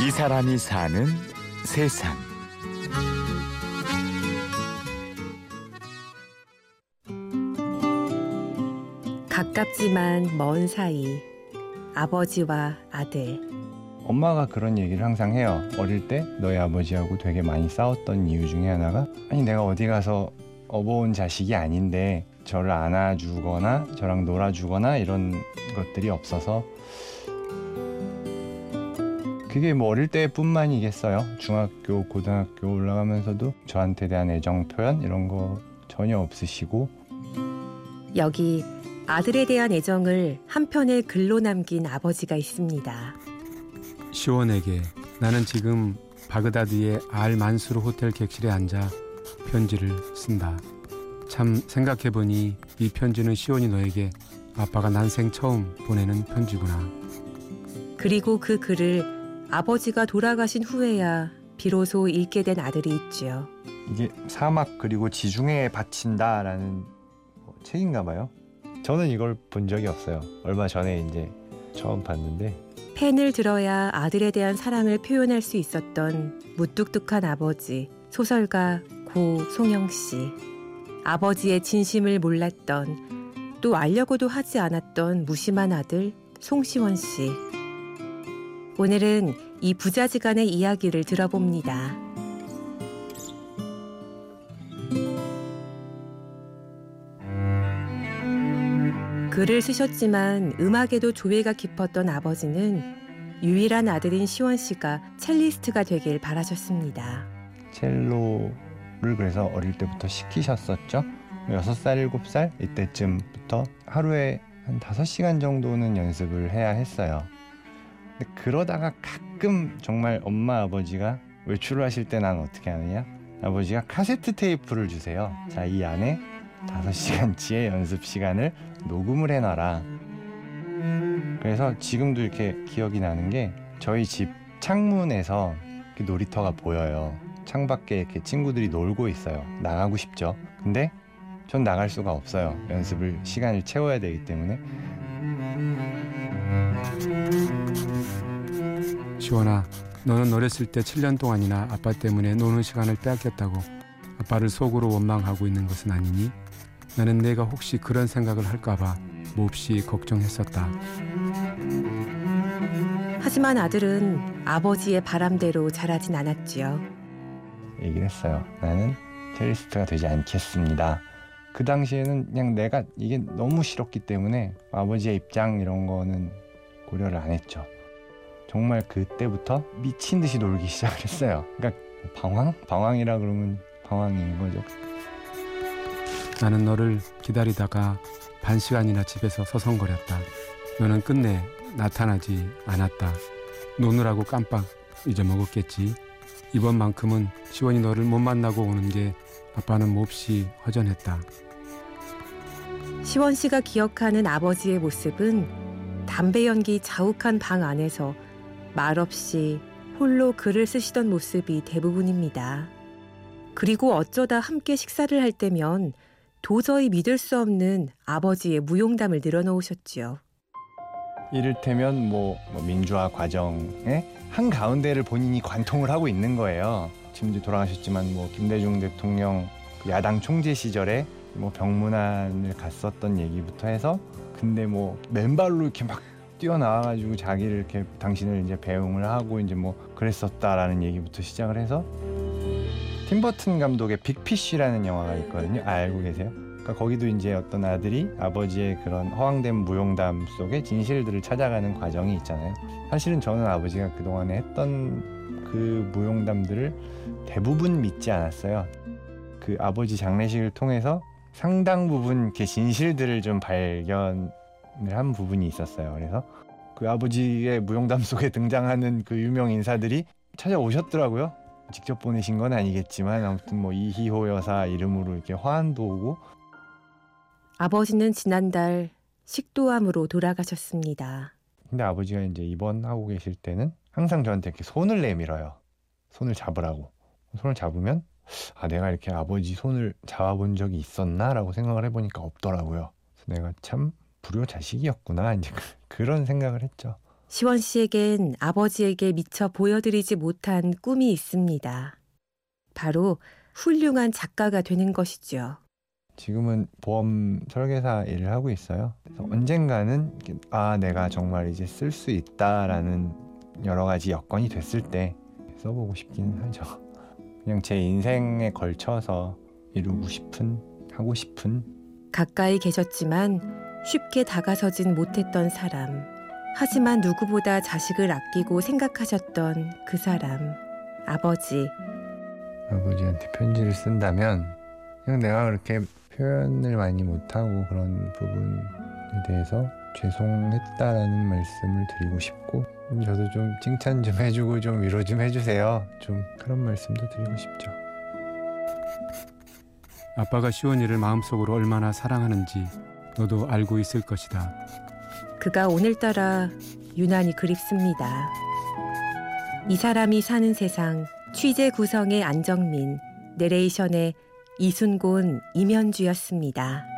이 사람이 사는 세상. 가깝지만 먼 사이, 아버지와 아들. 엄마가 그런 얘기를 항상 해요. 어릴 때 너희 아버지하고 되게 많이 싸웠던 이유 중에 하나가, 아니 내가 어디 가서 업어온 자식이 아닌데 저를 안아주거나 저랑 놀아주거나 이런 것들이 없어서. 그게 뭐 어릴 때뿐만이겠어요. 중학교, 고등학교 올라가면서도 저한테 대한 애정 표현 이런 거 전혀 없으시고. 여기 아들에 대한 애정을 한 편의 글로 남긴 아버지가 있습니다. 시원에게 나는 지금 바그다드의 알 만수르 호텔 객실에 앉아 편지를 쓴다. 참 생각해보니 이 편지는 시원이 너에게 아빠가 난생 처음 보내는 편지구나. 그리고 그 글을 아버지가 돌아가신 후에야 비로소 읽게 된 아들이 있지요. 이게 사막 그리고 지중해에 바친다라는 책인가 봐요. 저는 이걸 본 적이 없어요. 얼마 전에 이제 처음 봤는데. 펜을 들어야 아들에 대한 사랑을 표현할 수 있었던 무뚝뚝한 아버지, 소설가 고 송영 씨. 아버지의 진심을 몰랐던, 또 알려고도 하지 않았던 무심한 아들 송시원 씨. 오늘은 이 부자지간의 이야기를 들어봅니다. 글을 쓰셨지만 음악에도 조예가 깊었던 아버지는 유일한 아들인 시원 씨가 첼리스트가 되길 바라셨습니다. 첼로를 그래서 어릴 때부터 시키셨었죠. 6살, 7살 이때쯤부터 하루에 한 5시간 정도는 연습을 해야 했어요. 근데 그러다가 가끔 정말 엄마, 아버지가 외출을 하실 때 난 어떻게 하느냐? 아버지가 카세트 테이프를 주세요. 자, 이 안에 5시간치의 연습 시간을 녹음을 해놔라. 그래서 지금도 이렇게 기억이 나는 게, 저희 집 창문에서 이렇게 놀이터가 보여요. 창밖에 이렇게 친구들이 놀고 있어요. 나가고 싶죠. 근데 전 나갈 수가 없어요. 연습을 시간을 채워야 되기 때문에. 시원아, 너는 어렸을 때 7년 동안이나 아빠 때문에 노는 시간을 빼앗겼다고 아빠를 속으로 원망하고 있는 것은 아니니? 나는 내가 혹시 그런 생각을 할까 봐 몹시 걱정했었다. 하지만 아들은 아버지의 바람대로 자라진 않았지요. 얘기를 했어요. 나는 첼리스트가 되지 않겠습니다. 그 당시에는 그냥 내가 이게 너무 싫었기 때문에 아버지의 입장 이런 거는 고려를 안 했죠. 정말 그때부터 미친 듯이 놀기 시작을 했어요. 그러니까 방황? 방황이라 그러면 방황인 거죠. 나는 너를 기다리다가 반 시간이나 집에서 서성거렸다. 너는 끝내 나타나지 않았다. 노느라고 깜빡 잊어먹었겠지. 이번만큼은 시원이 너를 못 만나고 오는 게 아빠는 몹시 허전했다. 시원 씨가 기억하는 아버지의 모습은 담배 연기 자욱한 방 안에서 말없이 홀로 글을 쓰시던 모습이 대부분입니다. 그리고 어쩌다 함께 식사를 할 때면 도저히 믿을 수 없는 아버지의 무용담을 늘어놓으셨지요. 이를테면 뭐 민주화 과정의 한가운데를 본인이 관통을 하고 있는 거예요. 지금 이제 돌아가셨지만 뭐 김대중 대통령 야당 총재 시절에 뭐 병문안을 갔었던 얘기부터 해서, 근데 뭐 맨발로 이렇게 막 뛰어나와가지고 자기를 이렇게 당신을 이제 배웅을 하고 이제 뭐 그랬었다라는 얘기부터 시작을 해서. 팀버튼 감독의 빅피쉬라는 영화가 있거든요. 알고 계세요? 그러니까 거기도 이제 어떤 아들이 아버지의 그런 허황된 무용담 속에 진실들을 찾아가는 과정이 있잖아요. 사실은 저는 아버지가 그동안에 했던 그 무용담들을 대부분 믿지 않았어요. 그 아버지 장례식을 통해서 상당 부분 그 진실들을 좀 발견을 한 부분이 있었어요. 그래서 그 아버지의 무용담 속에 등장하는 그 유명 인사들이 찾아오셨더라고요. 직접 보내신 건 아니겠지만 아무튼 뭐 이희호 여사 이름으로 이렇게 화환도 오고. 아버지는 지난달 식도암으로 돌아가셨습니다. 근데 아버지가 이제 입원하고 계실 때는 항상 저한테 이렇게 손을 내밀어요. 손을 잡으라고. 손을 잡으면, 아, 내가 이렇게 아버지 손을 잡아본 적이 있었나라고 생각을 해보니까 없더라고요. 그래서 내가 참 불효자식이었구나, 이제 그런 생각을 했죠. 시원 씨에겐 아버지에게 미처 보여드리지 못한 꿈이 있습니다. 바로 훌륭한 작가가 되는 것이죠. 지금은 보험 설계사 일을 하고 있어요. 그래서 언젠가는 내가 정말 이제 쓸 수 있다라는 여러 가지 여건이 됐을 때 써보고 싶기는 하죠. 그냥 제 인생에 걸쳐서 이루고 싶은, 하고 싶은. 가까이 계셨지만 쉽게 다가서진 못했던 사람. 하지만 누구보다 자식을 아끼고 생각하셨던 그 사람, 아버지. 아버지한테 편지를 쓴다면 그냥 내가 그렇게 표현을 많이 못하고 그런 부분에 대해서 죄송했다라는 말씀을 드리고 싶고, 저도 좀 칭찬 좀 해주고 좀 위로 좀 해주세요. 좀 그런 말씀도 드리고 싶죠. 아빠가 시원이를 마음속으로 얼마나 사랑하는지 너도 알고 있을 것이다. 그가 오늘따라 유난히 그립습니다. 이 사람이 사는 세상, 취재 구성의 안정민, 내레이션의 이순곤, 임현주였습니다.